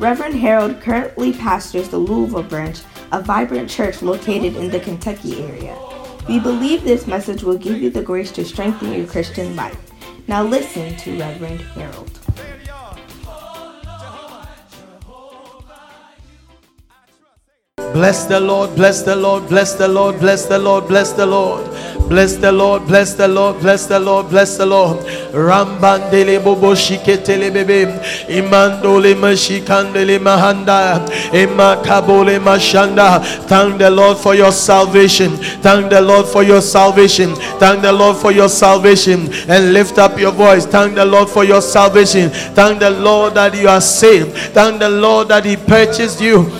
Reverend Harold currently pastors the Louisville branch, a vibrant church located in the Kentucky area. We believe this message will give you the grace to strengthen your Christian life. Now listen to Reverend Harold. Bless the Lord, bless the Lord, bless the Lord, bless the Lord, bless the Lord. Bless the Lord, bless the Lord, bless the Lord, bless the Lord. Rambandele bobo shiketele bebe. Imandole mashikandele mahanda. Ema kabole mashanda. Thank the Lord for your salvation. Thank the Lord for your salvation. Thank the Lord for your salvation. And lift up your voice. Thank the Lord for your salvation. Thank the Lord that you are saved. Thank the Lord that He purchased you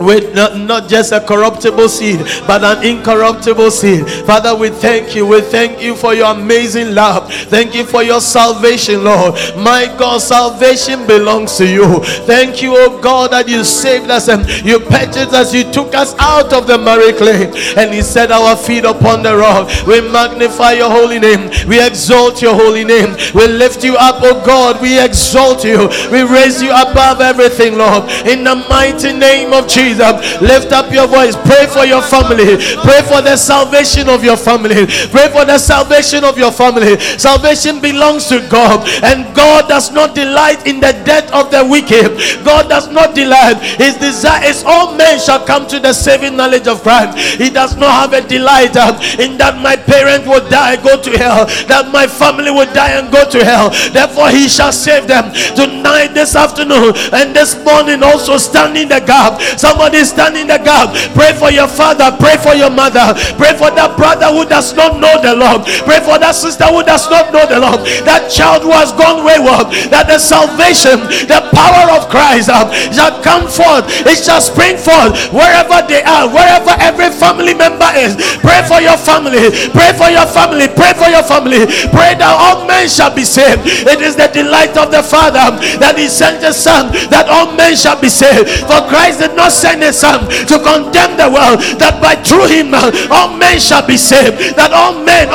with not just a corruptible seed, but an incorruptible seed. Father, we thank you. We thank you for your amazing love. Thank you for your salvation, Lord. My God, salvation belongs to you. Thank you, oh God, that you saved us and you purchased us. You took us out of the miry clay and you set our feet upon the rock. We magnify your holy name. We exalt your holy name. We lift you up, oh God. We exalt you. We raise you above everything, Lord. In the mighty name of Jesus. Lift up your voice. Pray for your family. Pray for the salvation of your family. Pray for the salvation of your family. Salvation belongs to God, and God does not delight in the death of the wicked. God does not delight. His desire is all men shall come to the saving knowledge of Christ. He does not have a delight in that my parent will die and go to hell, that my family will die and go to hell. Therefore he shall save them. Tonight, this afternoon, and this morning also, stand in the gap. Somebody stand in the gap. Pray for your father. Pray for your mother. Pray for that brother who does not know the Lord. Pray for that sister who does not know the Lord. That child who has gone wayward. That the salvation, the power of Christ shall come forth. It shall spring forth wherever they are, wherever every family member is. Pray for your family. Pray for your family. Pray for your family. Pray that all men shall be saved. It is the delight of the Father that He sent His Son, that all men shall be saved. For Christ did not send His Son to condemn the world, that by through Him all men shall be saved. That all men,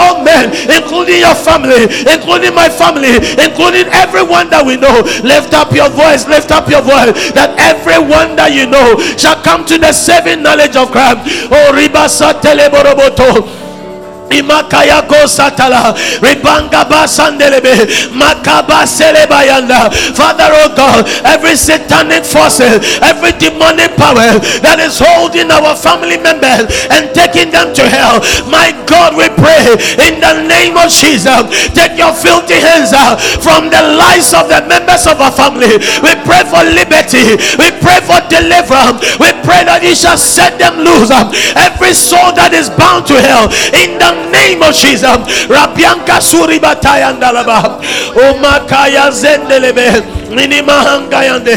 including your family, including my family, including everyone that we know. Lift up your voice. Lift up your voice. That everyone that you know shall come to the saving knowledge of Christ. Oh, ribasa teleboroboto. Imakaya go satala ribanga basandelebe makaba selebayanda. Father, oh God, every satanic force, every demonic power that is holding our family members and taking them to hell, my God, we pray in the name of Jesus, take your filthy hands out from the lives of the members of our family. We pray for liberty. We pray for deliverance. We pray that you shall set them loose. Every soul that is bound to hell, in the name of Jesus. Rabianka suri bataya ndalaba. O makaya zendelebe. Pray, somebody.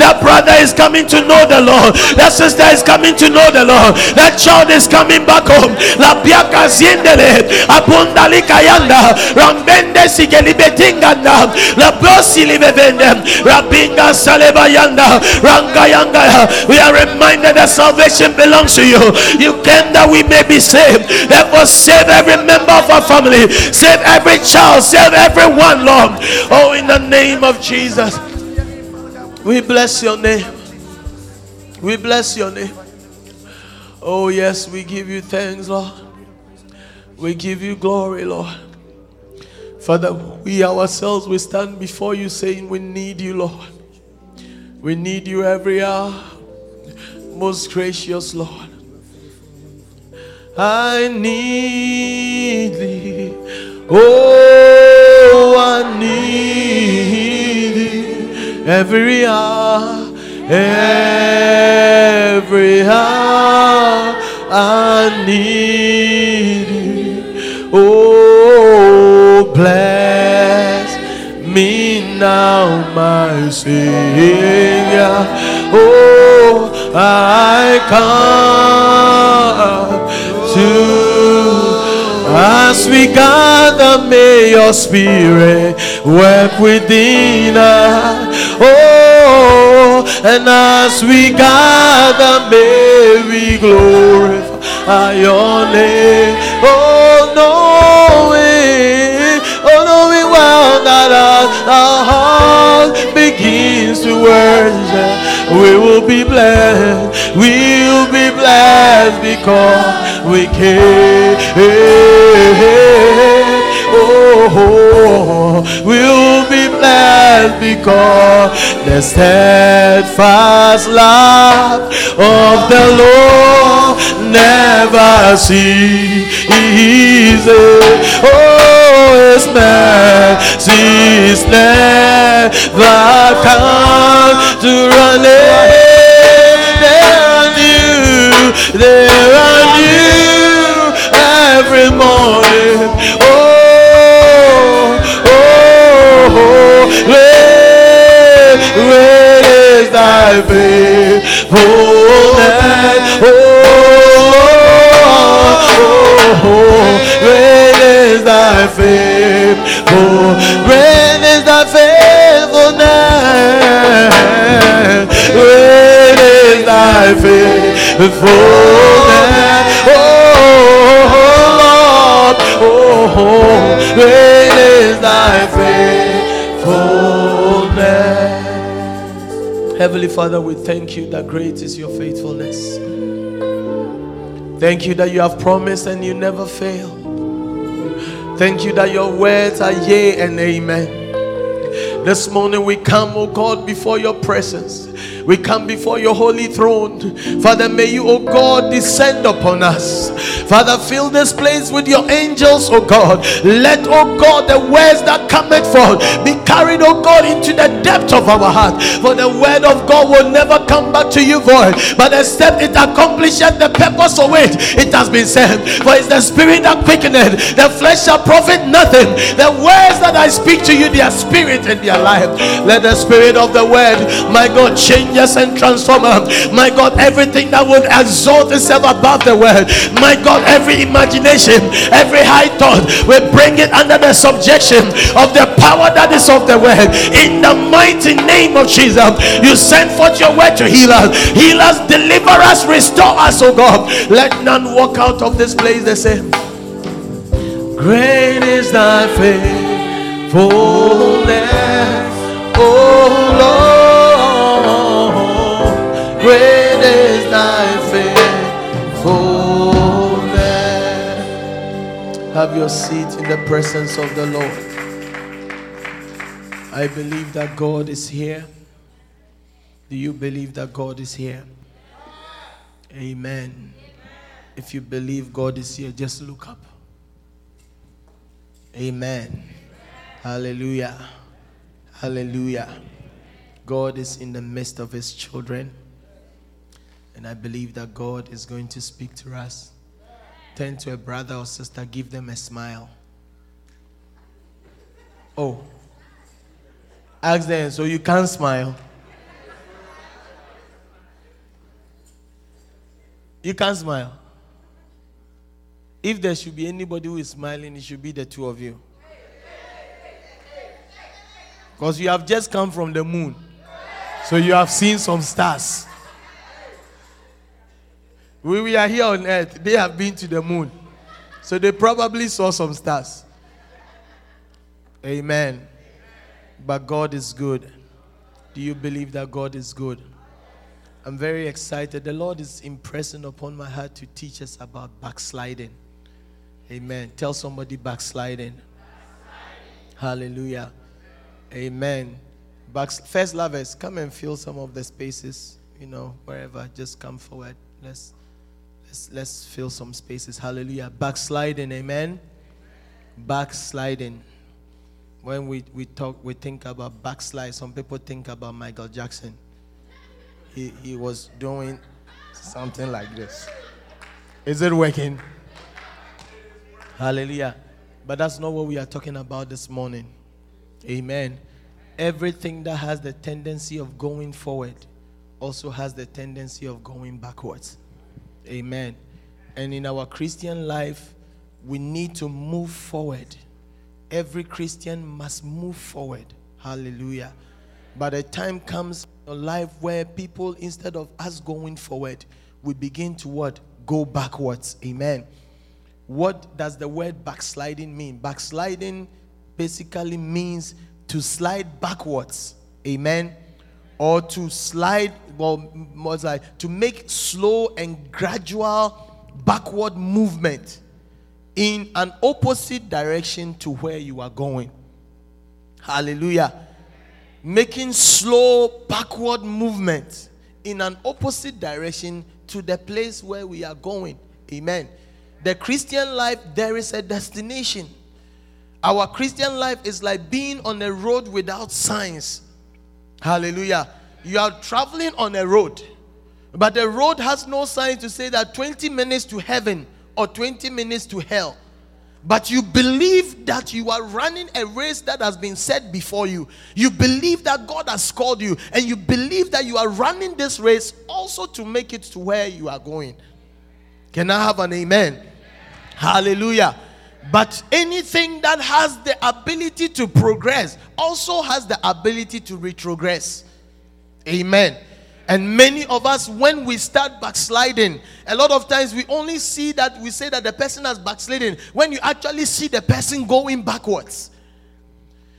That brother is coming to know the Lord. That sister is coming to know the Lord. That child is coming back home. We are reminded that salvation belongs to you. You came that we may be saved. Therefore, save every member of our family, save every child, save everyone, Lord. Oh, in the name of Jesus, we bless your name. We bless your name. Oh, yes, we give you thanks, Lord. We give you glory, Lord. Father, we ourselves, we stand before you saying we need you, Lord. We need you every hour, most gracious Lord. I need thee, oh, I need thee every hour, every hour. I need thee, oh, Bless me now, my Savior. Oh, I come to as we gather, may your spirit work within us. Oh, and as we gather, may we glorify your name. Oh, knowing well that our heart begins to worship. We will be blessed, we'll be blessed because we came. Oh, we'll be blessed because the steadfast love of the Lord never ceases. Oh, His mercies never come to run out. They are new every morning. Great is thy faithfulness. Great is thy faithfulness. Great is thy faithfulness. Great is thy faithfulness. Oh, Lord, oh, great is thy faithfulness. Heavenly Father, we thank you that great is your faithfulness. Thank you that you have promised and you never fail. Thank you that your words are yea and amen. This morning we come, oh God, before your presence. We come before your holy throne. Father, may you, oh God, descend upon us. Father, fill this place with your angels, oh God. Let, oh God, the words that cometh forth be carried, oh God, into the depth of our heart. For the word of God will never come back to you void. But except it accomplisheth the purpose of it has been sent. For it's the spirit that quickeneth. The flesh shall profit nothing. The words that I speak to you, they are spirit and they are life. Let the spirit of the word, my God, change us and transform us, my God. Everything that would exalt itself above the world, my God, every imagination, every high thought, we bring it under the subjection of the power that is of the world. In the mighty name of Jesus, you send forth your word to heal us, deliver us, restore us, oh God. Let none walk out of this place the same. Great is thy faithfulness, oh Lord. Great is thy faithfulness. Have your seat in the presence of the Lord. I believe that God is here. Do you believe that God is here? Amen. If you believe God is here, just look up. Amen. Hallelujah. Hallelujah. God is in the midst of his children. And I believe that God is going to speak to us. Turn to a brother or sister. Give them a smile. Oh. Ask them, so you can't smile. You can't smile. If there should be anybody who is smiling, it should be the two of you. Because you have just come from the moon. So you have seen some stars. We are here on earth. They have been to the moon. So they probably saw some stars. Amen. But God is good. Do you believe that God is good? I'm very excited. The Lord is impressing upon my heart to teach us about backsliding. Amen. Tell somebody backsliding. Hallelujah. Amen. First lovers, come and fill some of the spaces. You know, wherever. Just come forward. Let's fill some spaces. Hallelujah. Backsliding, amen. Backsliding. When we think about backslide. Some people think about Michael Jackson. He was doing something like this. Is it working? Hallelujah. But that's not what we are talking about this morning. Amen. Everything that has the tendency of going forward also has the tendency of going backwards. Amen. And in our Christian life, we need to move forward. Every Christian must move forward. Hallelujah. But a time comes in your life where people, instead of us going forward, we begin to what? Go backwards. Amen. What does the word backsliding mean? Backsliding basically means to slide backwards. Amen. Or to slide, to make slow and gradual backward movement in an opposite direction to where you are going. Hallelujah. Making slow backward movement in an opposite direction to the place where we are going. Amen. The Christian life, there is a destination. Our Christian life is like being on a road without signs. Hallelujah. You are traveling on a road, but the road has no sign to say that 20 minutes to heaven or 20 minutes to hell. But you believe that you are running a race that has been set before you. You believe that God has called you, and you believe that you are running this race also to make it to where you are going. Can I have an amen? Amen. Hallelujah. But anything that has the ability to progress also has the ability to retrogress. Amen. And many of us, when we start backsliding, a lot of times we only see that, we say that the person has backslidden, when you actually see the person going backwards.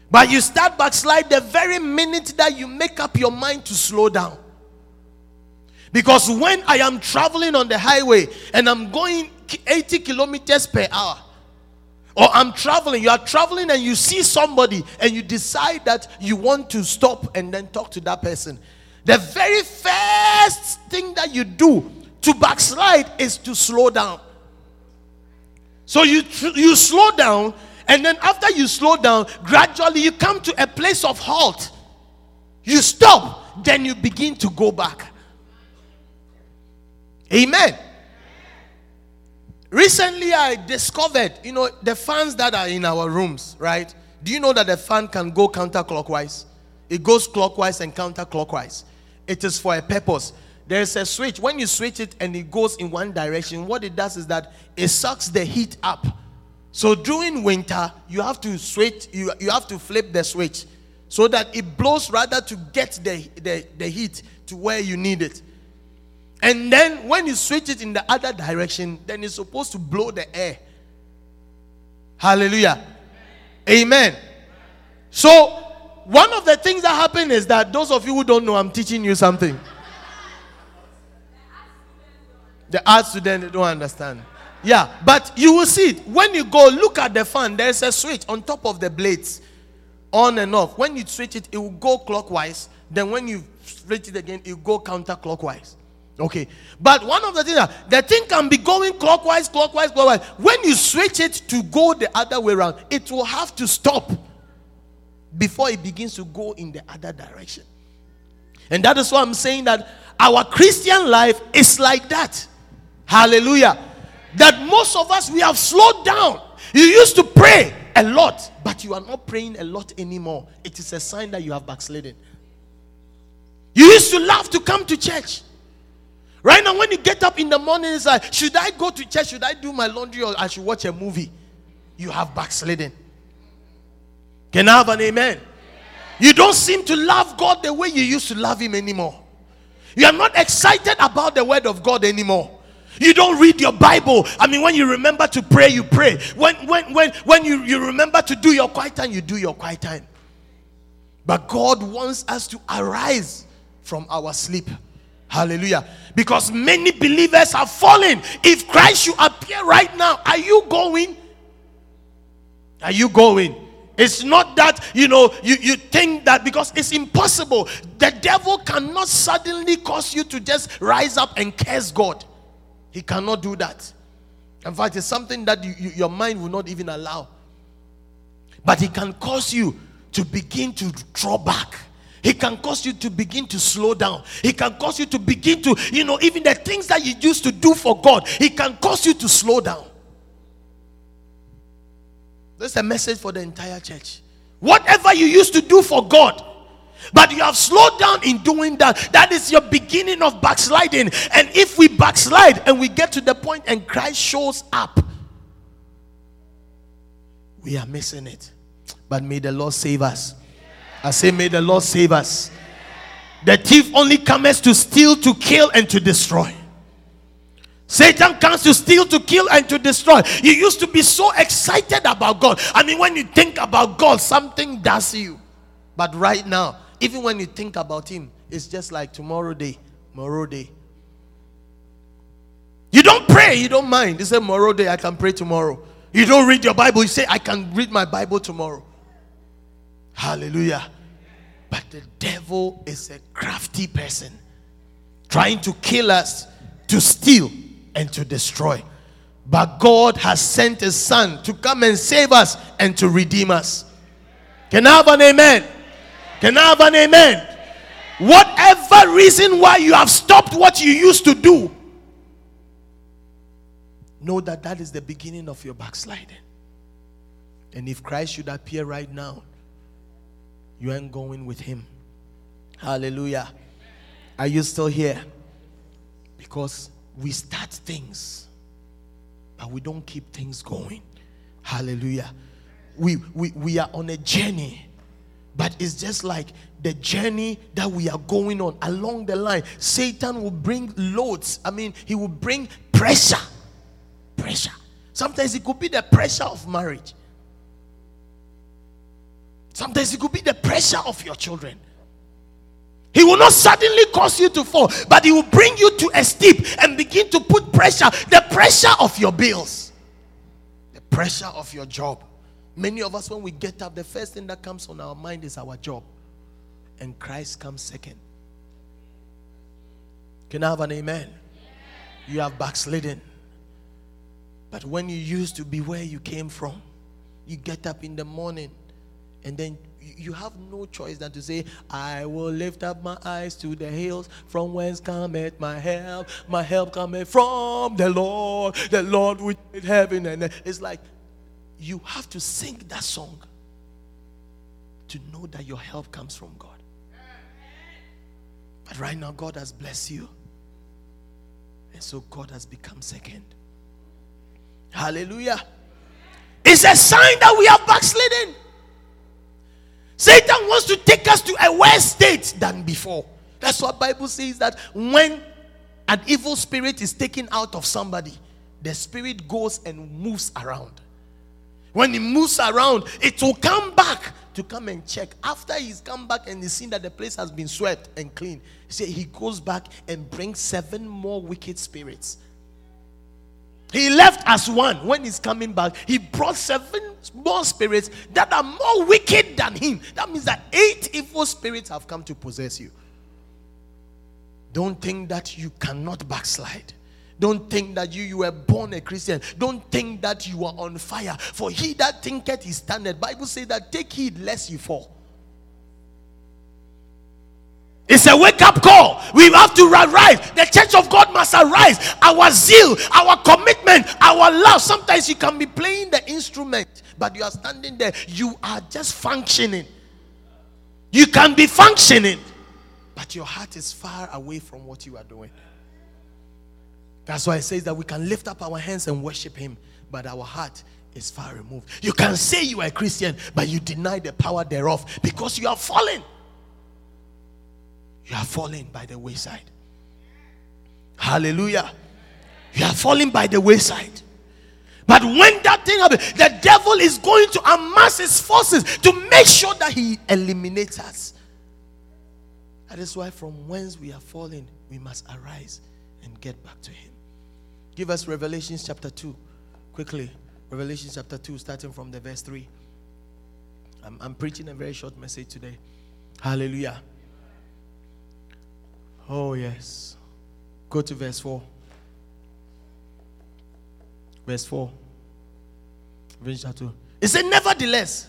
But you start backslide the very minute that you make up your mind to slow down. Because when I am traveling on the highway and I'm going 80 kilometers per hour, or I'm traveling, you are traveling and you see somebody and you decide that you want to stop and then talk to that person, the very first thing that you do to backslide is to slow down. So you slow down, and then after you slow down, gradually you come to a place of halt. You stop, then you begin to go back. Amen. Recently I discovered, the fans that are in our rooms, right? Do you know that the fan can go counterclockwise? It goes clockwise and counterclockwise. It is for a purpose. There is a switch. When you switch it and it goes in one direction, what it does is that it sucks the heat up. So during winter, you have to switch. You have to flip the switch so that it blows rather to get the heat to where you need it. And then when you switch it in the other direction, then it's supposed to blow the air. Hallelujah. Amen. So one of the things that happened is that, those of you who don't know, I'm teaching you something. The art student don't understand. Yeah, but you will see it. When you go look at the fan, there's a switch on top of the blades, on and off. When you switch it, it will go clockwise. Then when you switch it again, it will go counterclockwise. Okay, but one of the things, the thing can be going clockwise. When you switch it to go the other way around, it will have to stop before it begins to go in the other direction. And that is why I'm saying that our Christian life is like that. Hallelujah. That most of us, we have slowed down. You used to pray a lot, but you are not praying a lot anymore. It is a sign that you have backslidden. You used to love to come to church. Right now, when you get up in the morning, it's like, should I go to church? Should I do my laundry, or I should watch a movie? You have backslidden. Can I have an amen? You don't seem to love God the way you used to love Him anymore. You are not excited about the Word of God anymore. You don't read your Bible. I mean, when you remember to pray, you pray. When you remember to do your quiet time, you do your quiet time. But God wants us to arise from our sleep. Hallelujah. Because many believers are fallen. If Christ should appear right now, are you going? Are you going? It's not that, you think that, because it's impossible. The devil cannot suddenly cause you to just rise up and curse God. He cannot do that. In fact, it's something that your mind will not even allow. But he can cause you to begin to draw back. He can cause you to begin to slow down. He can cause you to begin to, even the things that you used to do for God, he can cause you to slow down. is a message for the entire church. Whatever you used to do for God, but you have slowed down in doing that, that is your beginning of backsliding. And if we backslide and we get to the point and Christ shows up, we are missing it. But may the Lord save us. I say, may the Lord save us. The thief only comes to steal, to kill, and to destroy. Satan comes to steal, to kill, and to destroy. You used to be so excited about God. I mean, when you think about God, something does you. But right now, even when you think about him, it's just like tomorrow day. You don't pray, you don't mind. You say, tomorrow day, I can pray tomorrow. You don't read your Bible, you say, I can read my Bible tomorrow. Hallelujah. But the devil is a crafty person trying to kill us, to steal, and to destroy. But God has sent his son to come and save us and to redeem us. Can I have an amen? Can I have an amen? Whatever reason why you have stopped what you used to do, know that that is the beginning of your backsliding. And if Christ should appear right now, you ain't going with him. Hallelujah. Are you still here? Because we start things, but we don't keep things going. Hallelujah. We are on a journey, but it's just like the journey that we are going on. Along the line, Satan will bring loads. I mean, he will bring pressure. Sometimes it could be the pressure of marriage. Sometimes it could be the pressure of your children. He will not suddenly cause you to fall, but he will bring you to a steep and begin to put pressure. The pressure of your bills. The pressure of your job. Many of us, when we get up, the first thing that comes on our mind is our job. And Christ comes second. Can I have an amen? You have backslidden. But when you used to be where you came from, you get up in the morning, and then you have no choice than to say, I will lift up my eyes to the hills, from whence cometh my help. My help cometh from the Lord, which made heaven and earth. It's like you have to sing that song to know that your help comes from God. But right now, God has blessed you. And so God has become second. Hallelujah. It's a sign that we are backslidden. Satan wants to take us to a worse state than before. That's what the Bible says, that when an evil spirit is taken out of somebody, the spirit goes and moves around. When it moves around, it will come back to come and check. After he's come back and he's seen that the place has been swept and clean, he goes back and brings 7 more wicked spirits. He left as one. When he's coming back, he brought 7 more spirits that are more wicked than him. That means that 8 evil spirits have come to possess you. Don't think that you cannot backslide. Don't think that you were born a Christian. Don't think that you are on fire. For he that thinketh he standeth. Bible says that take heed lest you fall. It's a wake-up call. We have to arise. The church of God must arise. Our zeal, our commitment, our love. Sometimes you can be playing the instrument, but you are standing there. You are just functioning. You can be functioning, but your heart is far away from what you are doing. That's why it says that we can lift up our hands and worship him, but our heart is far removed. You can say you are a Christian, but you deny the power thereof because you are fallen. You are falling by the wayside. Hallelujah. You are falling by the wayside. But when that thing happens, the devil is going to amass his forces to make sure that he eliminates us. That is why from whence we are falling, we must arise and get back to him. Give us Revelation chapter 2. Quickly. Revelation chapter 2, starting from the verse 3. I'm preaching a very short message today. Hallelujah. Oh, yes. Go to verse 4. Verse 4. It said, nevertheless,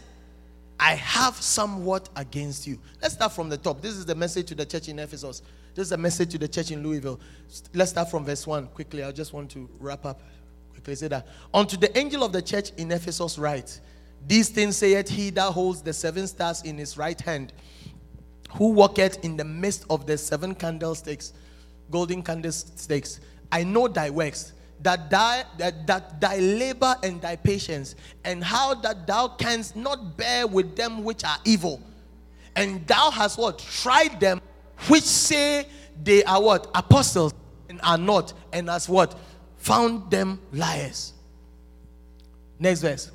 I have somewhat against you. Let's start from the top. This is the message to the church in Ephesus. This is the message to the church in Louisville. Let's start from verse 1 quickly. I just want to wrap up quickly. Say that. Unto the angel of the church in Ephesus write, These things saith he that holds the seven stars in his right hand, who walketh in the midst of the seven candlesticks, golden candlesticks. I know thy works, that thy labor and thy patience, and how that thou canst not bear with them which are evil. And thou hast what? Tried them which say they are what? Apostles, and are not, and hast what? Found them liars. Next verse.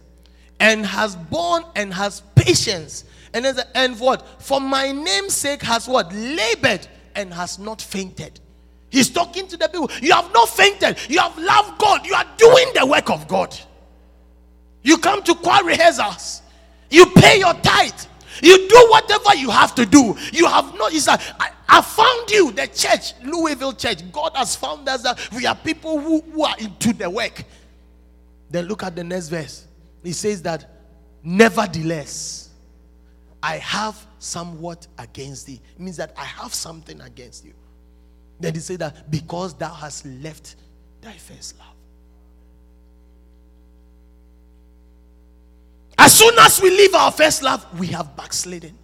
And has borne and has patience. And then the end word. For my name's sake has what? Labored and has not fainted. He's talking to the people. You have not fainted. You have loved God. You are doing the work of God. You come to choir rehearsals. You pay your tithe. You do whatever you have to do. You have not. It's like, I found you, the church, Louisville Church. God has found us that we are people who are into the work. Then look at the next verse. He says that, nevertheless, I have somewhat against thee. It means that I have something against you. Then he said that, because thou hast left thy first love. As soon as we leave our first love, we have backslidden.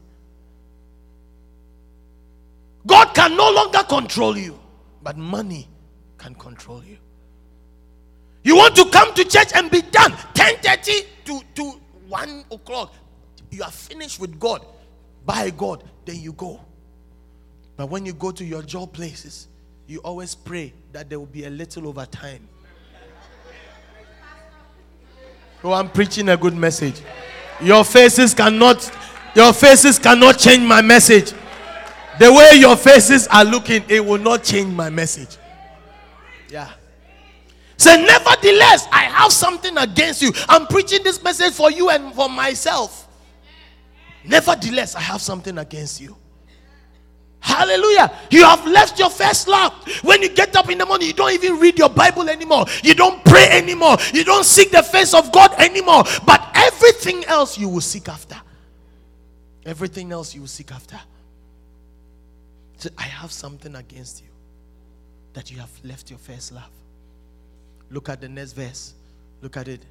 God can no longer control you, but money can control you. You want to come to church and be done 10:30 to 1 o'clock. You are finished with God, by God, then you go. But when you go to your job places, you always pray that there will be a little overtime. Oh, I'm preaching a good message. Your faces cannot change my message. The way your faces are looking, it will not change my message. Yeah. Say, nevertheless, I have something against you. I'm preaching this message for you and for myself. Nevertheless, I have something against you. Hallelujah. You have left your first love. When you get up in the morning, you don't even read your Bible anymore. You don't pray anymore. You don't seek the face of God anymore. But everything else you will seek after. Everything else you will seek after. Say, I have something against you, that you have left your first love. Look at the next verse. Look at it.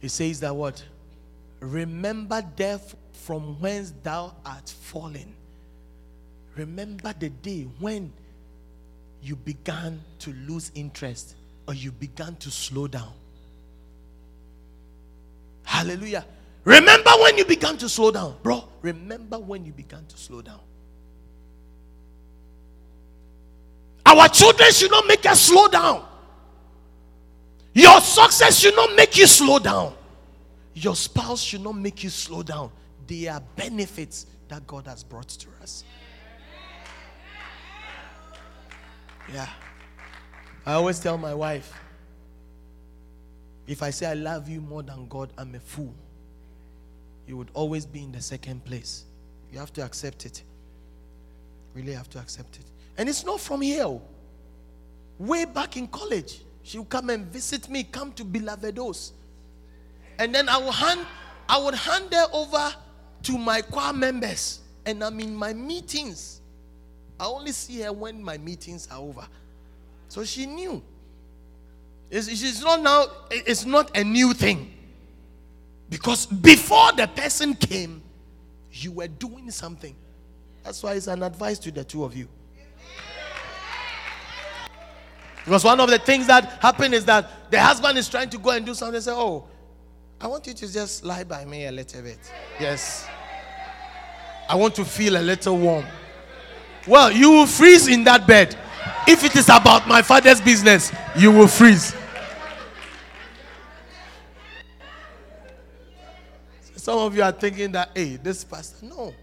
It says that what? Remember therefore from whence thou art fallen. Remember the day when you began to lose interest or you began to slow down. Hallelujah. Remember when you began to slow down. Bro, remember when you began to slow down. Our children should not make us slow down. Your success should not make you slow down. Your spouse should not make you slow down. They are benefits that God has brought to us. Yeah. I always tell my wife, if I say I love you more than God, I'm a fool. You would always be in the second place. You have to accept it. Really have to accept it. And it's not from here. Way back in college, she would come and visit me, come to Belovedos. And then I would hand her over to my choir members. And I'm in my meetings. I only see her when my meetings are over. So she knew. It's not a new thing. Because before the person came, you were doing something. That's why it's an advice to the two of you. Because one of the things that happened is that the husband is trying to go and do something and say, oh, I want you to just lie by me a little bit. Yes. I want to feel a little warm. Well, you will freeze in that bed. If it is about my father's business, you will freeze. Some of you are thinking that, hey, this pastor. No.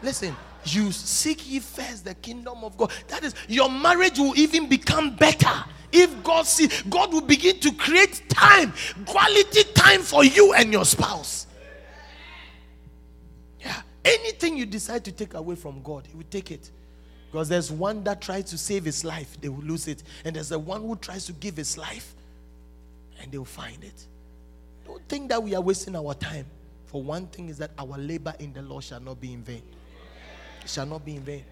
Listen. You seek ye first the kingdom of God. That is, your marriage will even become better. If God sees, God will begin to create time, quality time for you and your spouse. Yeah. Anything you decide to take away from God, He will take it. Because there's one that tries to save his life, they will lose it. And there's the one who tries to give his life, and they will find it. Don't think that we are wasting our time. For one thing is that our labor in the Lord shall not be in vain. Shall not be in vain.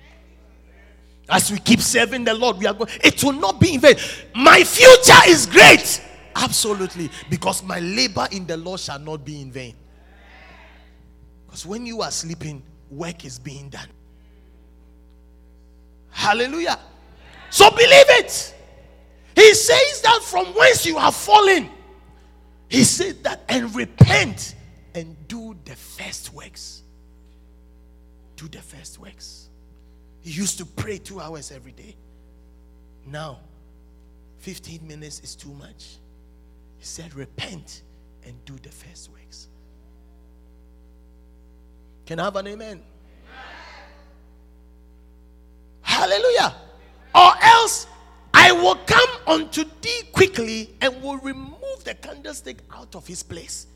As we keep serving the Lord, we are going. It will not be in vain. My future is great. Absolutely. Because my labor in the Lord shall not be in vain. Because when you are sleeping, work is being done. Hallelujah. So believe it. He says that from whence you have fallen, he said that, and repent and do the first works. Do the first works. He used to pray 2 hours every day. Now, 15 minutes is too much. He said, repent and do the first works. Can I have an amen? Hallelujah. Or else I will come unto thee quickly and will remove the candlestick out of his place,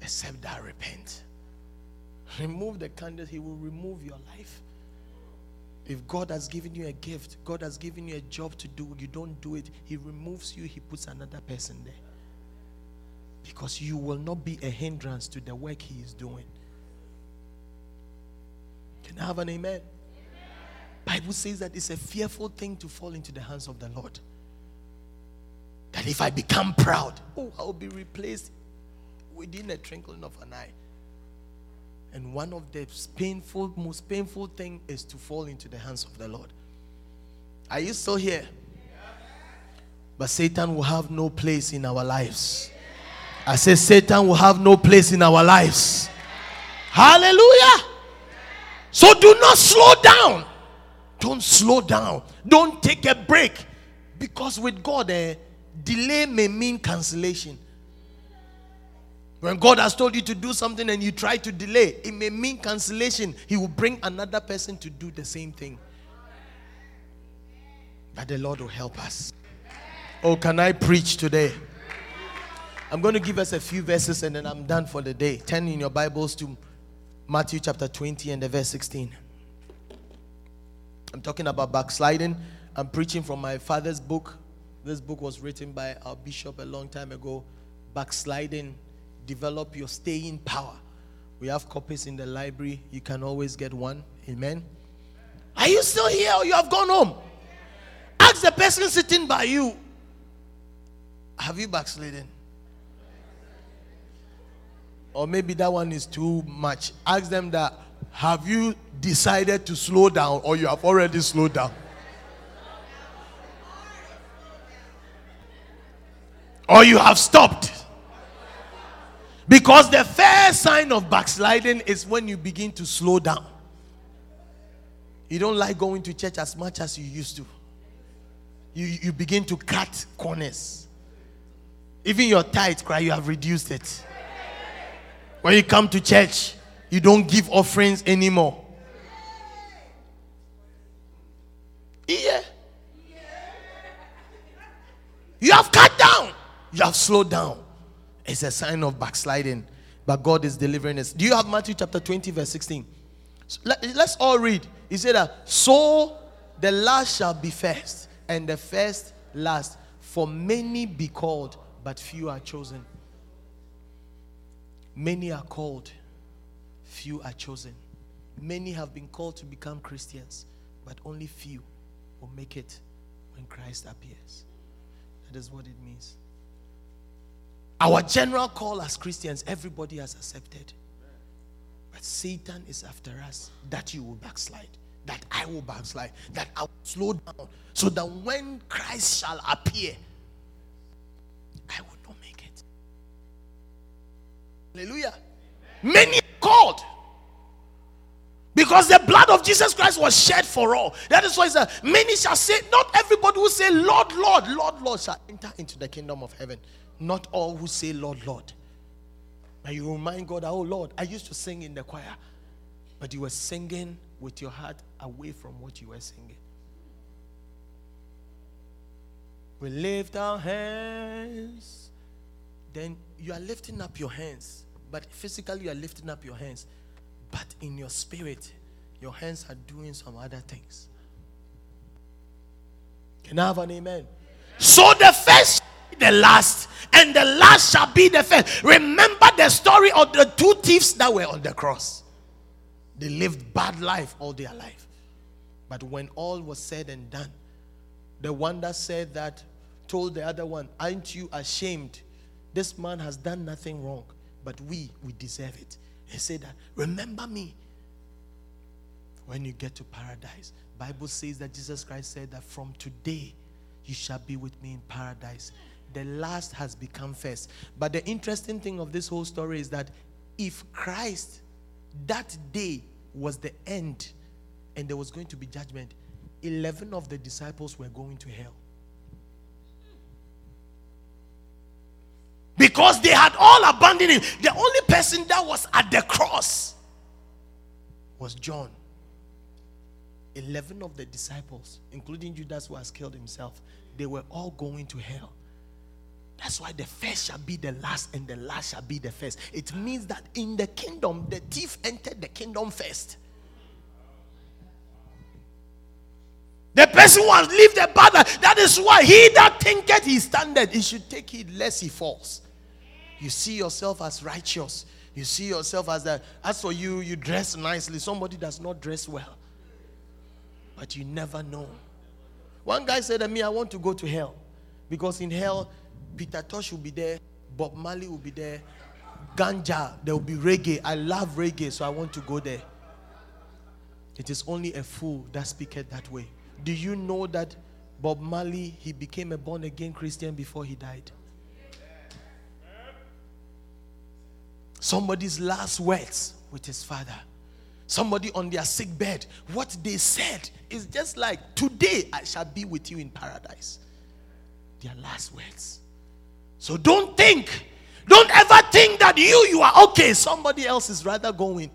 except thou repent. Remove the candlestick, he will remove your life. If God has given you a gift, God has given you a job to do, you don't do it, he removes you, he puts another person there. Because you will not be a hindrance to the work he is doing. Can I have an amen? Bible says that it's a fearful thing to fall into the hands of the Lord. That if I become proud, I'll be replaced within a twinkling of an eye. And one of the most painful thing is to fall into the hands of the Lord. Are you still here? But Satan will have no place in our lives. I say Satan will have no place in our lives. Hallelujah. So do not slow down. Don't slow down. Don't take a break. Because with God, delay may mean cancellation. When God has told you to do something and you try to delay, it may mean cancellation. He will bring another person to do the same thing. But the Lord will help us. Oh, can I preach today? I'm going to give us a few verses and then I'm done for the day. Turn in your Bibles to Matthew chapter 20 and the verse 16. I'm talking about backsliding. I'm preaching from my father's book. This book was written by our bishop a long time ago. Backsliding, develop your staying power. We have copies in the library. You can always get one. Amen. Are you still here or you have gone home? Ask the person sitting by you, have you backslidden? Or maybe that one is too much. Ask them that, have you decided to slow down or you have already slowed down? Or you have stopped? Because the first sign of backsliding is when you begin to slow down. You don't like going to church as much as you used to. You begin to cut corners. Even your tithe, you have reduced it. When you come to church, you don't give offerings anymore. Yeah. You have cut down. You have slowed down. It's a sign of backsliding. But God is delivering us. Do you have Matthew chapter 20 verse 16? Let's all read. He said that, so the last shall be first, and the first last. For many be called, but few are chosen. Many are called, few are chosen. Many have been called to become Christians, but only few will make it when Christ appears. That is what it means. Our general call as Christians, everybody has accepted. But Satan is after us, that you will backslide, that I will backslide, that I will slow down, so that when Christ shall appear, I will not make it. Hallelujah. Many called, because the blood of Jesus Christ was shed for all. That is why it says, many shall say, not everybody who say, Lord, Lord, Lord, Lord, shall enter into the kingdom of heaven. Not all who say, Lord, Lord. But you remind God, oh Lord, I used to sing in the choir. But you were singing with your heart away from what you were singing. We lift our hands. Then you are lifting up your hands. But physically you are lifting up your hands. But in your spirit, your hands are doing some other things. Can I have an amen? So the first, the last, and the last shall be the first. Remember the story of the two thieves that were on the cross. They lived bad life all their life. But when all was said and done, the one that said that told the other one, aren't you ashamed? This man has done nothing wrong, but we deserve it. He said that, remember me when you get to paradise. Bible says that Jesus Christ said that from today you shall be with me in paradise. The last has become first. But the interesting thing of this whole story is that if Christ, that day was the end and there was going to be judgment, 11 of the disciples were going to hell. Because they had all abandoned him. The only person that was at the cross was John. 11 of the disciples, including Judas who has killed himself, they were all going to hell. That's why the first shall be the last and the last shall be the first. It means that in the kingdom, the thief entered the kingdom first. The person who has lived the battle, that is why he that thinketh he standeth, he should take heed lest he falls. You see yourself as righteous. You see yourself as that. As for you, you dress nicely. Somebody does not dress well. But you never know. One guy said to me, I want to go to hell. Because in hell, Peter Tosh will be there. Bob Marley will be there. Ganja, there will be reggae. I love reggae, so I want to go there. It is only a fool that speaketh that way. Do you know that Bob Marley, he became a born-again Christian before he died? Somebody's last words with his father. Somebody on their sick bed. What they said is just like, today I shall be with you in paradise. Their last words. So don't think. Don't ever think that you are okay. Somebody else is rather going.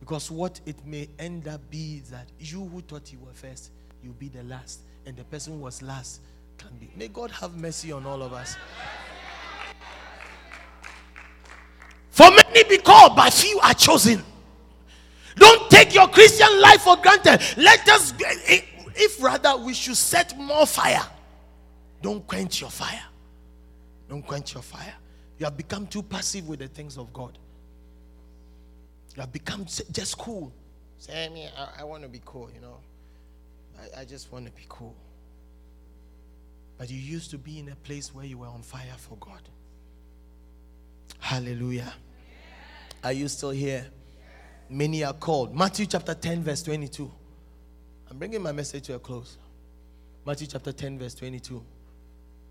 Because what it may end up be that you who thought you were first, you'll be the last. And the person who was last can be. May God have mercy on all of us. For many be called, but few are chosen. Don't take your Christian life for granted. Let us, if rather we should set more fire. Don't quench your fire. Don't quench your fire. You have become too passive with the things of God. You have become just cool. Say, I mean, I want to be cool, you know. I just want to be cool. But you used to be in a place where you were on fire for God. Hallelujah. Yeah. Are you still here? Yeah. Many are called. Matthew chapter 10 verse 22. I'm bringing my message to a close. Matthew chapter 10 verse 22.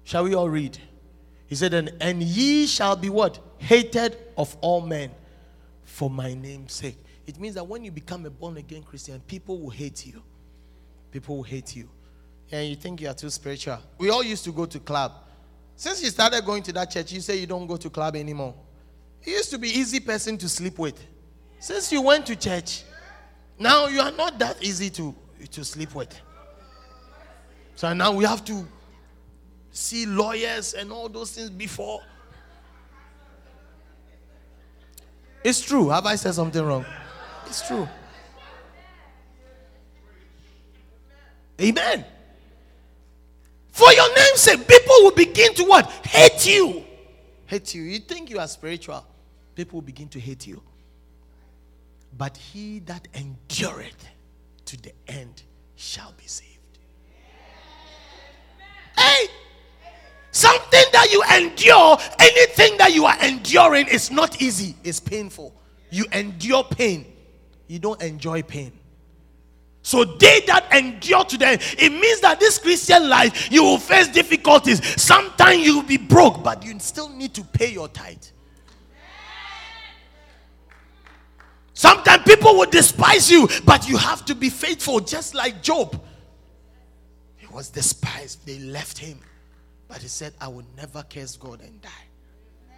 Shall we all read? He said, and ye shall be what? Hated of all men. For my name's sake. It means that when you become a born-again Christian, people will hate you. People will hate you. And you think you are too spiritual. We all used to go to club. Since you started going to that church, you say you don't go to club anymore. You used to be easy person to sleep with. Since you went to church, now you are not that easy to sleep with. So now we have to see lawyers and all those things before. It's true. Have I said something wrong? It's true. Amen. For your name's sake, people will begin to what? Hate you. Hate you. You think you are spiritual. People will begin to hate you. But he that endureth to the end shall be saved. Hey! Something that you endure, anything that you are enduring is not easy. It's painful. You endure pain. You don't enjoy pain. So they that endure to them, it means that this Christian life, you will face difficulties. Sometimes you will be broke, but you still need to pay your tithe. Sometimes people will despise you, but you have to be faithful, just like Job. He was despised. They left him. But he said, I will never curse God and die.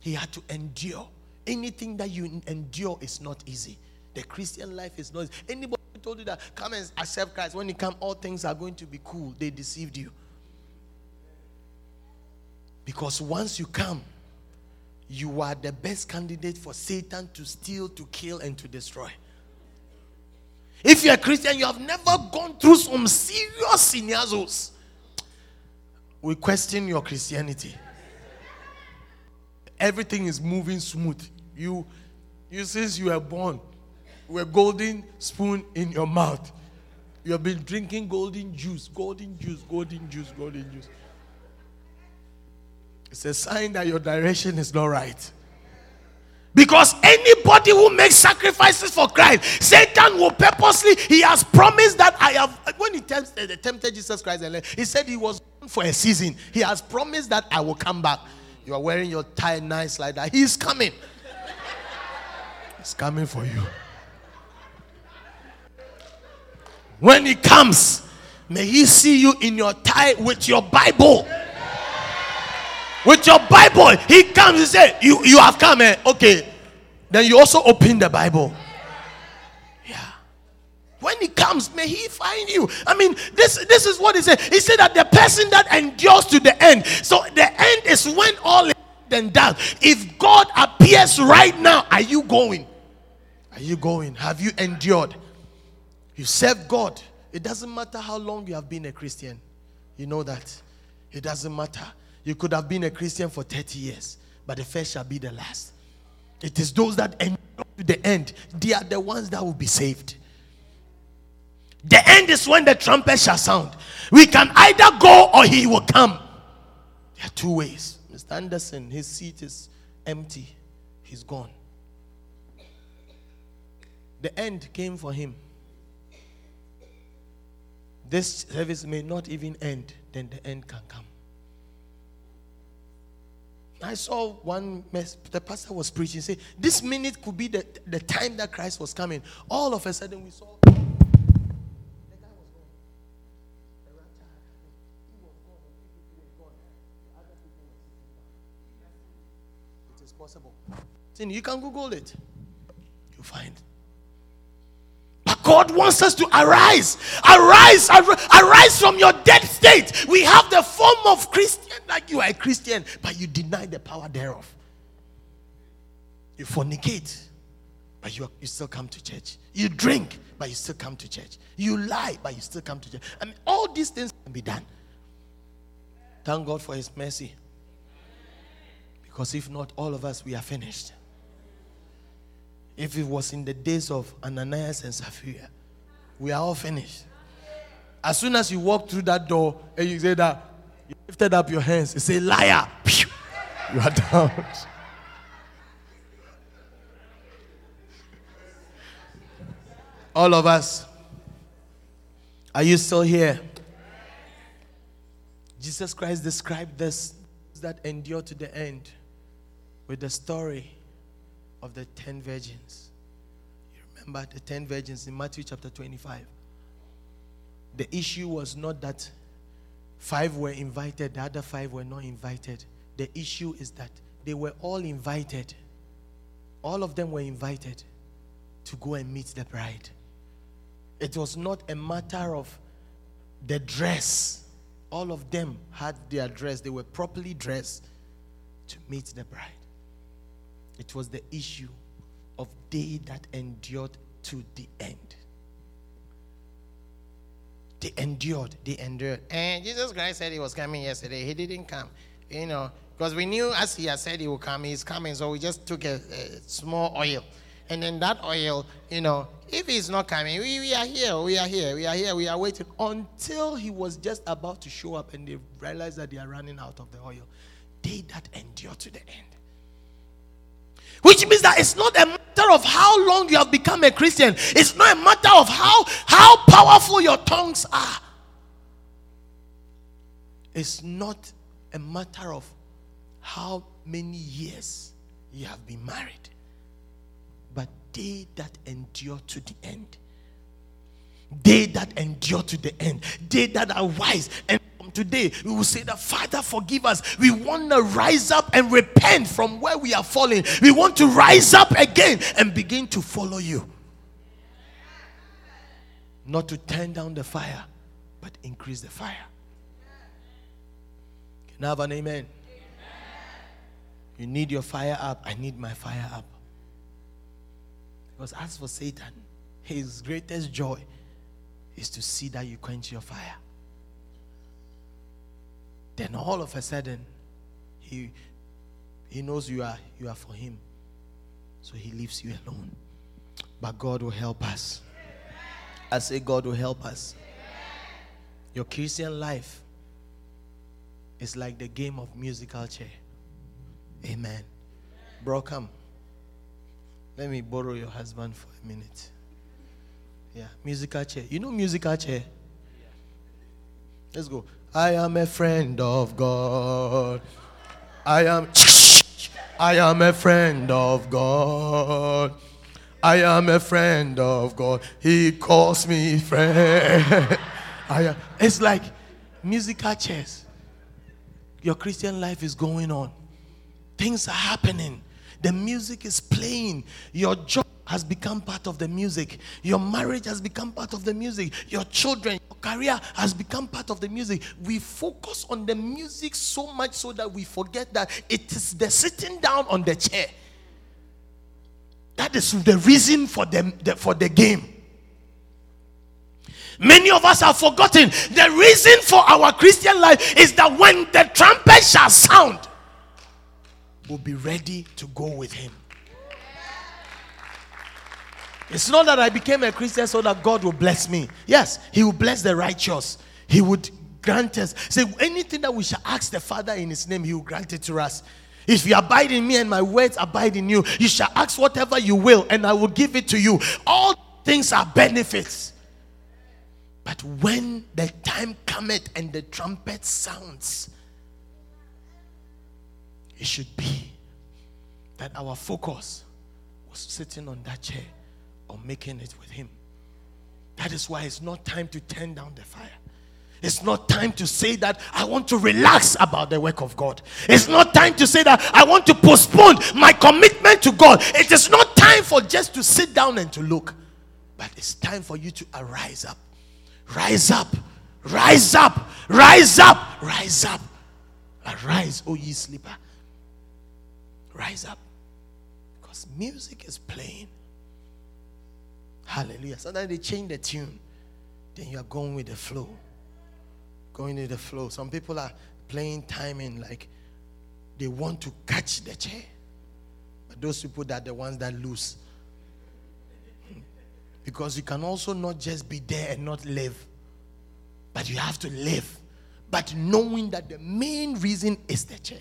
He had to endure. Anything that you endure is not easy. The Christian life is not easy. Anybody who told you that, come and accept Christ. When you come, all things are going to be cool. They deceived you. Because once you come, you are the best candidate for Satan to steal, to kill, and to destroy. If you're a Christian, you have never gone through some serious scenarios. We question your Christianity. Everything is moving smooth. You since you were born, with a golden spoon in your mouth. You have been drinking golden juice. It's a sign that your direction is not right. Because anybody who makes sacrifices for Christ, Satan will purposely, he has promised that I have, when he tempted Jesus Christ, he said he was for a season. He has promised that I will come back. You are wearing your tie nice like that. He is coming. He's coming for you. When he comes, may he see you in your tie with your Bible. With your Bible, he comes and says, you have come, eh? Okay. Then you also open the Bible. Yeah. When he comes, may he find you. I mean, this is what he said. He said that the person that endures to the end. So the end is when all is done. If God appears right now, are you going? Are you going? Have you endured? You serve God. It doesn't matter how long you have been a Christian. You know that. It doesn't matter. You could have been a Christian for 30 years, but the first shall be the last. It is those that end to the end. They are the ones that will be saved. The end is when the trumpet shall sound. We can either go or he will come. There are two ways. Mr. Anderson, his seat is empty. He's gone. The end came for him. This service may not even end, then the end can come. I saw one mess, the pastor was preaching, say, this minute could be the time that Christ was coming. All of a sudden we saw the guy was gone. The rapture he was gone, the people were gone, the other people were sitting down. It is possible. You can Google it. You'll find. God wants us to arise from your dead state. We have the form of Christian, like you are a Christian, but you deny the power thereof. You fornicate, but you still come to church. You drink, but you still come to church. You lie, but you still come to church. I mean, all these things can be done. Thank God for his mercy. Because if not, all of us, we are finished. If it was in the days of Ananias and Sapphira, we are all finished. As soon as you walk through that door and you say that, you lifted up your hands, you say, liar, you are down. All of us, are you still here? Jesus Christ described this that endure to the end with the story of the 10 virgins. You remember the 10 virgins in Matthew chapter 25. The issue was not that 5 were invited, the other 5 were not invited. The issue is that they were all invited. All of them were invited to go and meet the bride. It was not a matter of the dress. All of them had their dress. They were properly dressed to meet the bride. It was the issue of they that endured to the end. They endured. And Jesus Christ said he was coming yesterday. He didn't come. You know, because we knew as he had said he would come, he's coming. So we just took a small oil. And then that oil, you know, if he's not coming, we are here. We are waiting until he was just about to show up and they realized that they are running out of the oil. They that endure to the end. Which means that it's not a matter of how long you have become a Christian. It's not a matter of how powerful your tongues are. It's not a matter of how many years you have been married. But they that endure to the end. They that endure to the end. They that are wise and today, we will say that, Father, forgive us. We want to rise up and repent from where we are falling. We want to rise up again and begin to follow you. Not to turn down the fire, but increase the fire. Can I have an amen? You need your fire up. I need my fire up. Because as for Satan, his greatest joy is to see that you quench your fire. Then all of a sudden, he knows you are for him. So he leaves you alone. But God will help us. I say God will help us. Your Christian life is like the game of musical chair. Amen. Bro, come. Let me borrow your husband for a minute. Yeah, musical chair. You know musical chair? Let's go. I am a friend of God. I am a friend of God. I am a friend of God. He calls me friend. It's like musical chairs. Your Christian life is going on. Things are happening. The music is playing. Your job has become part of the music. Your marriage has become part of the music. Your children, your career has become part of the music. We focus on the music so much so that we forget that it is the sitting down on the chair. That is the reason for the game. Many of us have forgotten the reason for our Christian life is that when the trumpet shall sound, we'll be ready to go with him. It's not that I became a Christian so that God will bless me. Yes, he will bless the righteous. He would grant us. Say, anything that we shall ask the Father in his name, he will grant it to us. If you abide in me and my words abide in you, you shall ask whatever you will and I will give it to you. All things are benefits. But when the time cometh and the trumpet sounds, it should be that our focus was sitting on that chair or making it with him. That is why it's not time to turn down the fire. It's not time to say that I want to relax about the work of God. It's not time to say that I want to postpone my commitment to God. It is not time for just to sit down and to look. But it's time for you to arise up. Rise up, rise up, rise up, rise up. Arise, O ye sleeper. Rise up. Because music is playing. Hallelujah. Sometimes they change the tune. Then you are going with the flow. Going with the flow. Some people are playing timing like they want to catch the chair. But those people that are the ones that lose. Because you can also not just be there and not live. But you have to live. But knowing that the main reason is the chair.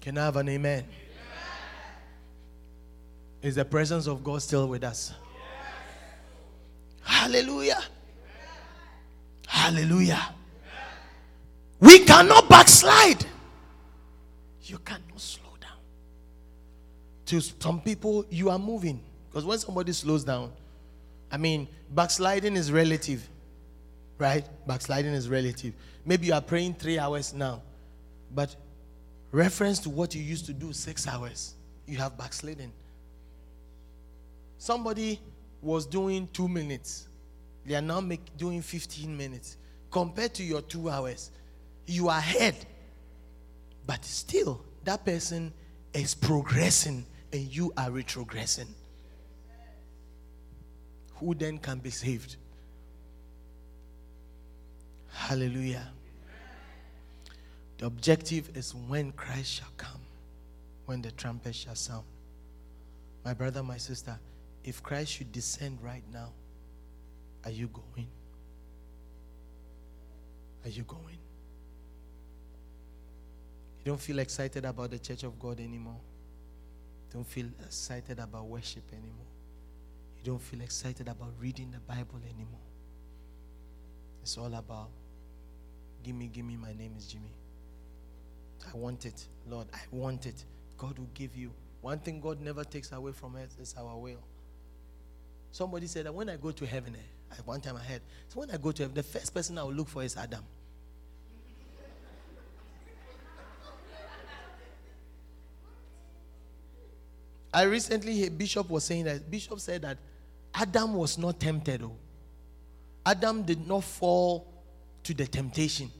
Can I have an amen? Amen. Is the presence of God still with us? Yes. Hallelujah. Amen. Hallelujah. Amen. We cannot backslide. You cannot slow down. To some people, you are moving. Because when somebody slows down, I mean, backsliding is relative. Right? Backsliding is relative. Maybe you are praying 3 hours now, but reference to what you used to do 6 hours, you have backslidden. Somebody was doing 2 minutes. They are now doing 15 minutes. Compared to your 2 hours, you are ahead. But still, that person is progressing and you are retrogressing. Who then can be saved? Hallelujah. The objective is when Christ shall come, when the trumpet shall sound. My brother, my sister, if Christ should descend right now, are you going? Are you going? You don't feel excited about the church of God anymore. You don't feel excited about worship anymore. You don't feel excited about reading the Bible anymore. It's all about, give me, my name is Jimmy. I want it, Lord, I want it. God will give you. One thing God never takes away from us is our will. Somebody said that when I go to heaven, one time I heard, so when I go to heaven, the first person I will look for is Adam. I recently, a bishop was saying that, bishop said that Adam was not tempted though. Adam did not fall to the temptation.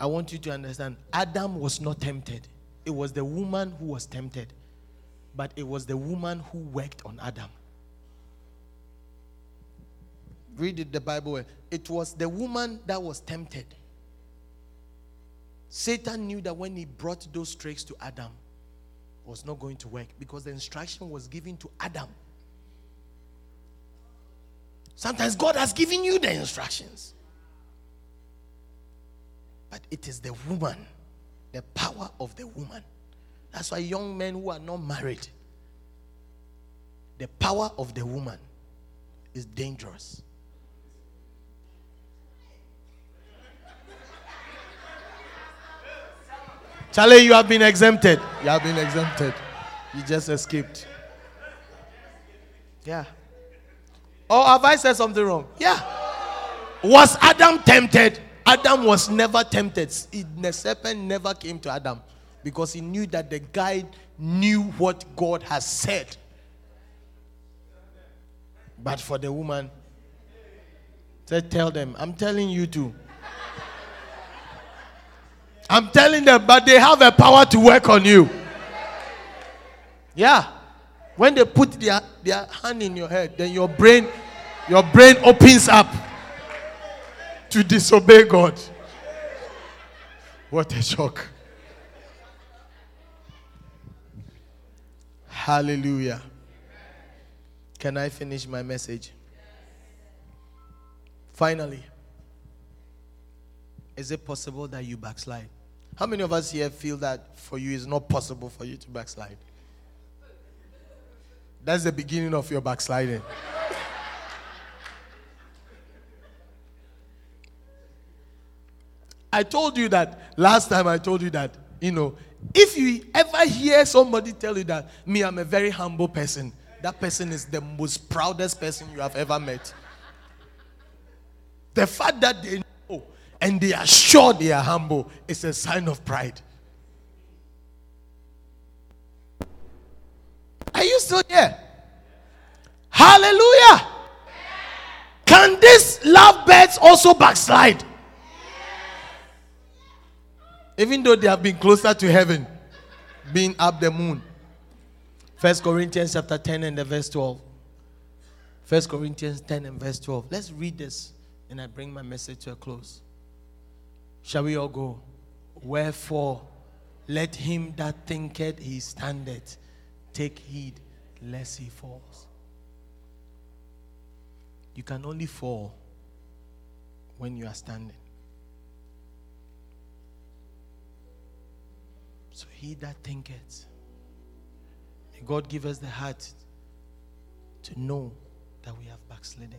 I want you to understand, Adam was not tempted. It was the woman who was tempted. But it was the woman who worked on Adam. Read the Bible. It was the woman that was tempted. Satan knew that when he brought those tricks to Adam, it was not going to work because the instruction was given to Adam. Sometimes God has given you the instructions. But it is the woman, the power of the woman. That's why young men who are not married, the power of the woman is dangerous. Charlie, you have been exempted. You have been exempted. You just escaped. Yeah. Or have I said something wrong? Yeah. Was Adam tempted? Adam was never tempted. The serpent never came to Adam because he knew that the guy knew what God has said. But for the woman, tell them, I'm telling you too. I'm telling them, but they have a power to work on you. Yeah. When they put their hand in your head, then your brain opens up to disobey God. What a shock. Hallelujah. Can I finish my message? Finally, is it possible that you backslide? How many of us here feel that for you it's not possible for you to backslide? That's the beginning of your backsliding. I told you that last time. I told you that, if you ever hear somebody tell you that, me, I'm a very humble person, that person is the most proudest person you have ever met. The fact that they know and they are sure they are humble is a sign of pride. Are you still here? Hallelujah! Can these lovebirds also backslide? Even though they have been closer to heaven, being up the moon. 1 Corinthians chapter 10 and the verse 12. 1 Corinthians 10 and verse 12. Let's read this and I bring my message to a close. Shall we all go? Wherefore, let him that thinketh he standeth take heed lest he falls. You can only fall when you are standing. So he that thinketh, may God give us the heart to know that we have backslidden.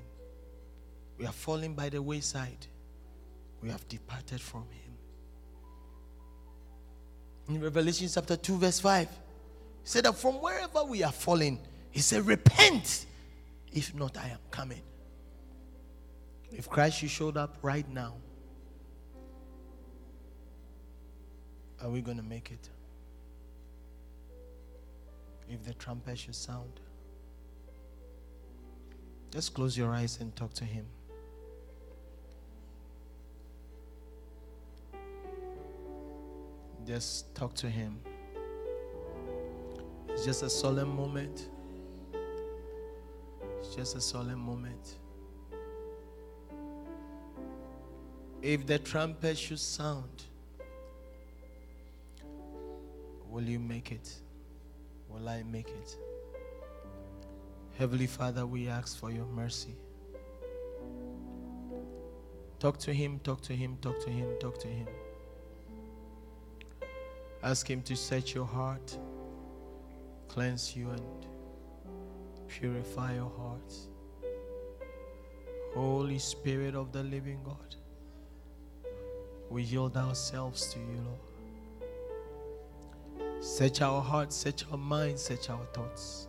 We have fallen by the wayside. We have departed from him. In Revelation chapter 2 verse 5, he said that from wherever we are falling, he said, repent. If not, I am coming. If Christ you showed up right now, are we going to make it? If the trumpet should sound. Just close your eyes and talk to him. Just talk to him. It's just a solemn moment. It's just a solemn moment. If the trumpet should sound, will you make it? Will I make it? Heavenly Father, we ask for your mercy. Talk to him, talk to him, talk to him, talk to him. Ask him to search your heart, cleanse you and purify your heart. Holy Spirit of the living God, we yield ourselves to you, Lord. Search our hearts, search our minds, search our thoughts.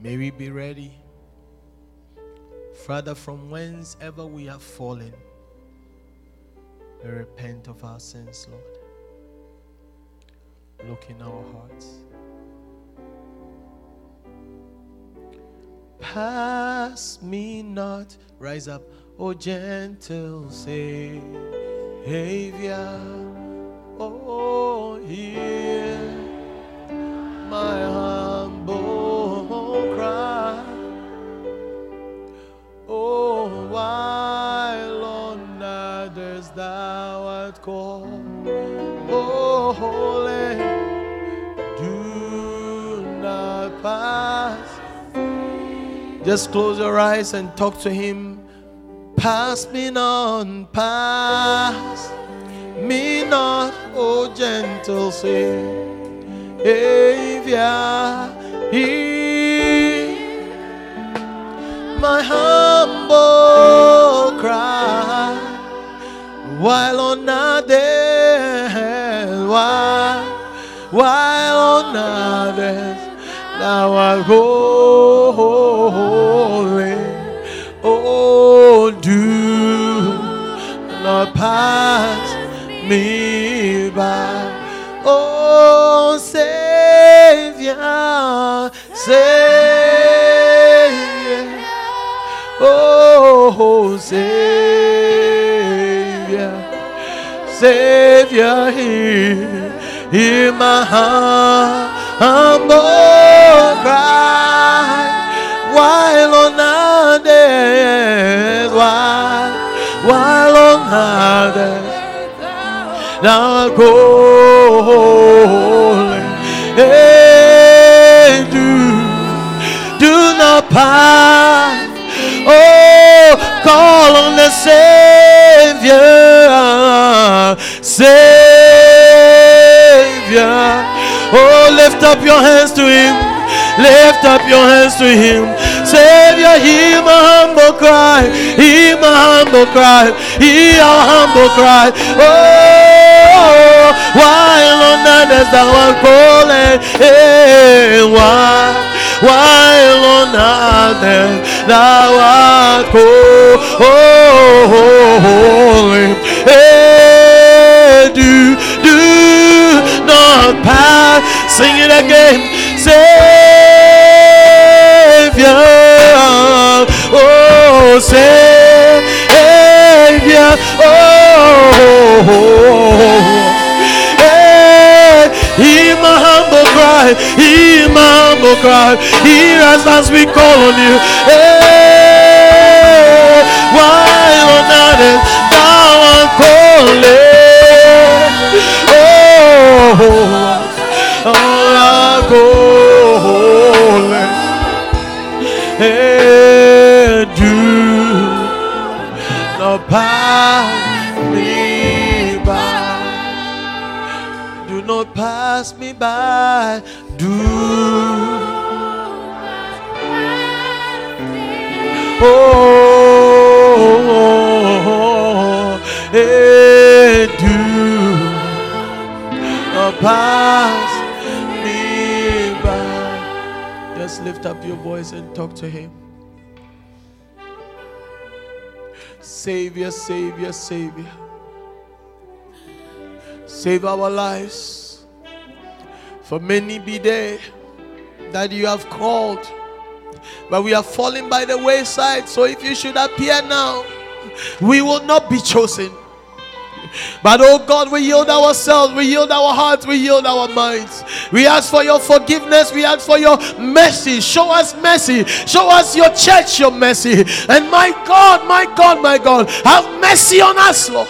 May we be ready. Father, from whence ever we have fallen, we repent of our sins, Lord. Look in our hearts. Pass me not. Rise up, O gentle Savior. Oh, hear my humble cry. Oh, while on others thou art called, oh, holy, do not pass. Just close your eyes and talk to him. Pass me not, pass me not, O gentle Savior. Hear my humble cry while on others, while on others thou art holy. Oh, do not pass me by, oh Savior, Savior, oh Savior, Savior, hear my humble cry while on others, while on others thou art holy. Hey, do not pass. Oh, call on the Savior, Savior. Oh, lift up your hands to him. Lift up your hands to him. Savior, hear my humble cry. Hear my humble cry. Hear our humble cry. Oh, while on others thou art holy, hey, while on others thou art holy, hey, do not pass. Sing it again, Savior, oh Savior, oh. Hear my humble cry, hear my humble cry, hear us as we call on you. Hey, while on others thou art holy. Oh, art holy. Hey, do not pass me by. Do not pass me by, do hey, do not pass me by. Just lift up your voice and talk to him. Savior, Savior, Savior, save our lives. For many be there that you have called, but we are falling by the wayside. So if you should appear now, we will not be chosen. But oh God, we yield ourselves, we yield our hearts, we yield our minds. We ask for your forgiveness, we ask for your mercy. Show us mercy, show us your church your mercy. And my God, my God, my God, have mercy on us, Lord.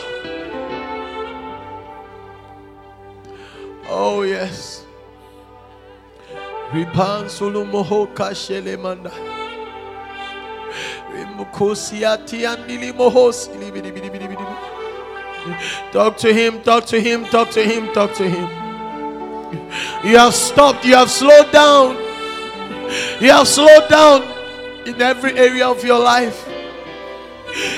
Oh yes. Ripan sulumoho kashelemanda. Rimukosiati andili mohos. Talk to him, talk to him, talk to him, talk to him. You have stopped, you have slowed down. You have slowed down in every area of your life.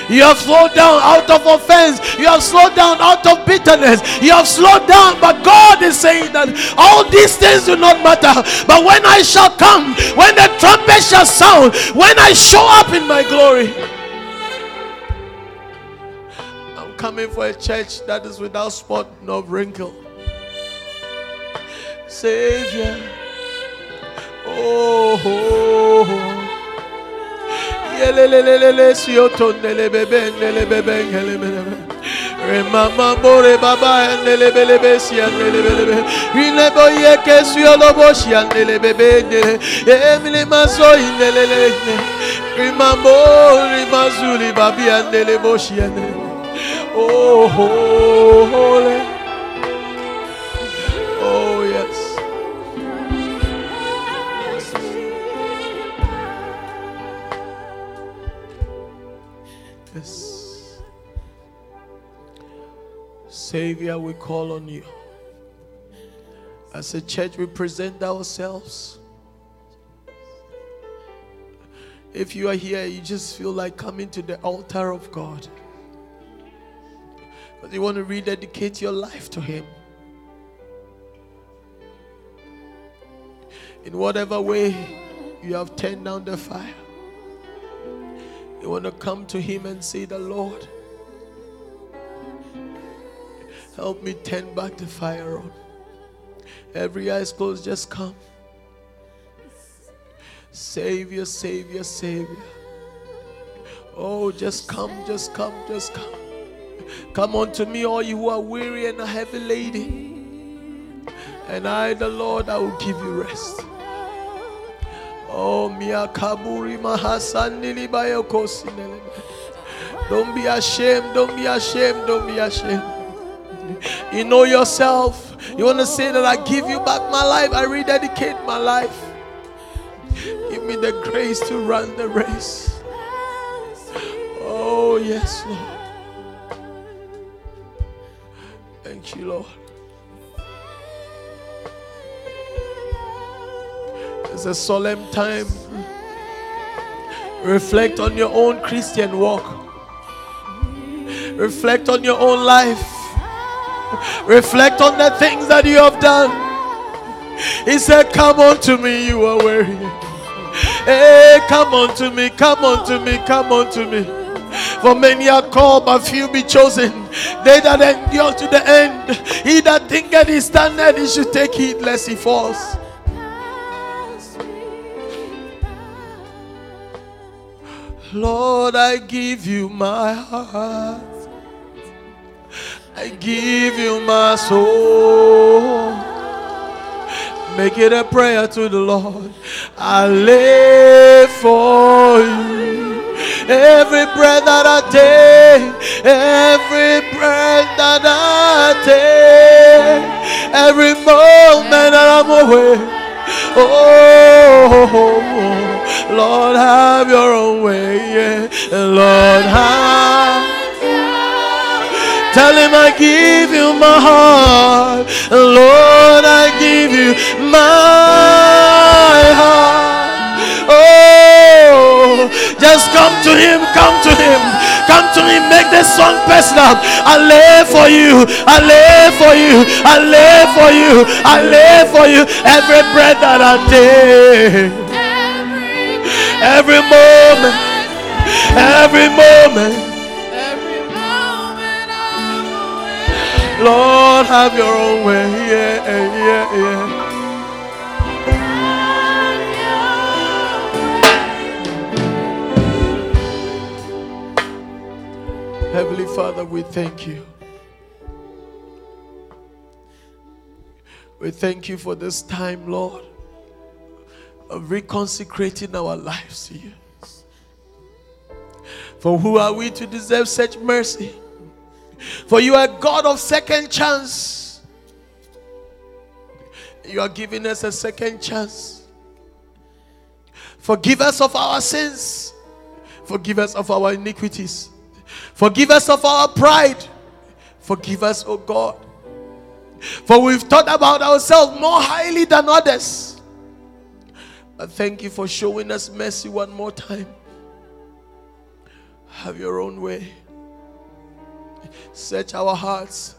You have slowed down out of offense. You have slowed down out of bitterness. You have slowed down, but God is saying that all these things do not matter. But when I shall come, when the trumpet shall sound, when I show up in my glory, I'm coming for a church that is without spot nor wrinkle. Savior, oh. Oh, yes. Savior, we call on you. As a church, we present ourselves. If you are here, you just feel like coming to the altar of God. But you want to rededicate your life to Him. In whatever way you have turned down the fire, you want to come to Him and say, the Lord, help me turn back the fire on. Every eyes closed, just come. Savior, Savior, Savior. Oh, just come, just come, just come. Come unto me, all you who are weary and are heavy laden, and I, the Lord, I will give you rest. Oh, miyakaburi mahasanili bayokosinele. Don't be ashamed, don't be ashamed, don't be ashamed. You know yourself. You want to say that I give you back my life, I rededicate my life. Give me the grace to run the race. Oh, yes, Lord. Thank you, Lord. It's a solemn time. Reflect on your own Christian walk. Reflect on your own life. Reflect on the things that you have done. He said, come unto me, you are weary. Hey, come unto me, come unto me, come unto me. For many are called, but few be chosen. They that endure to the end. He that thinketh he standeth, he should take heed lest he falls. Lord, I give you my heart. I give you my soul. Make it a prayer to the Lord. I live for you. Every breath that I take, every breath that I take, every moment that I'm awake. Oh, Lord, have your own way. Yeah. Lord, have. Tell him I give you my heart. Lord, I give you my heart. Oh, just come to him, come to him. Come to him, make this song personal. I live for you, I live for you, I live for you, I live for you. Every breath that I take, every moment, every moment. Lord, have your own way. Yeah, yeah, yeah. Heavenly Father, we thank you. We thank you for this time, Lord, of reconsecrating our lives to you. For who are we to deserve such mercy? For you are God of second chance. You are giving us a second chance. Forgive us of our sins. Forgive us of our iniquities. Forgive us of our pride. Forgive us, O God. For we've thought about ourselves more highly than others. But thank you for showing us mercy one more time. Have your own way. Search our hearts.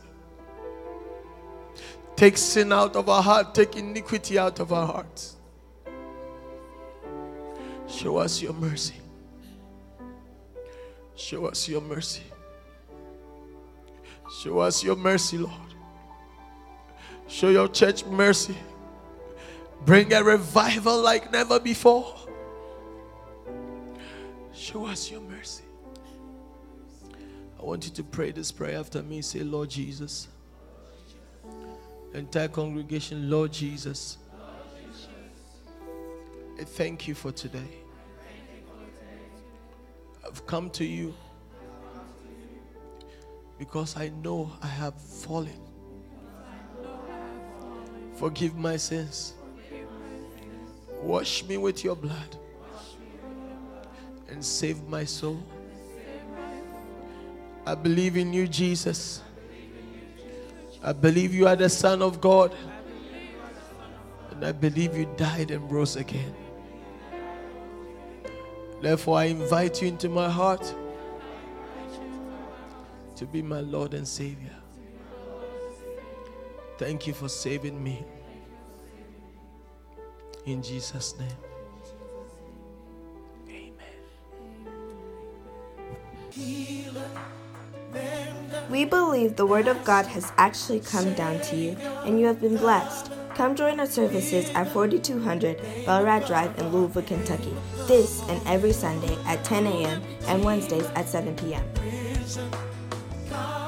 Take sin out of our heart. Take iniquity out of our hearts. Show us your mercy. Show us your mercy. Show us your mercy, Lord. Show your church mercy. Bring a revival like never before. Show us your mercy. I want you to pray this prayer after me. Say, Lord Jesus. Entire congregation, Lord Jesus. I thank you for today. I've come to you because I know I have fallen. Forgive my sins. Wash me with your blood and save my soul. I believe in you, Jesus. I believe you are the Son of God. And I believe you died and rose again. Therefore, I invite you into my heart to be my Lord and Savior. Thank you for saving me. In Jesus' name. We believe the Word of God has actually come down to you, and you have been blessed. Come join our services at 4200 Belrad Drive in Louisville, Kentucky, this and every Sunday at 10 a.m. and Wednesdays at 7 p.m.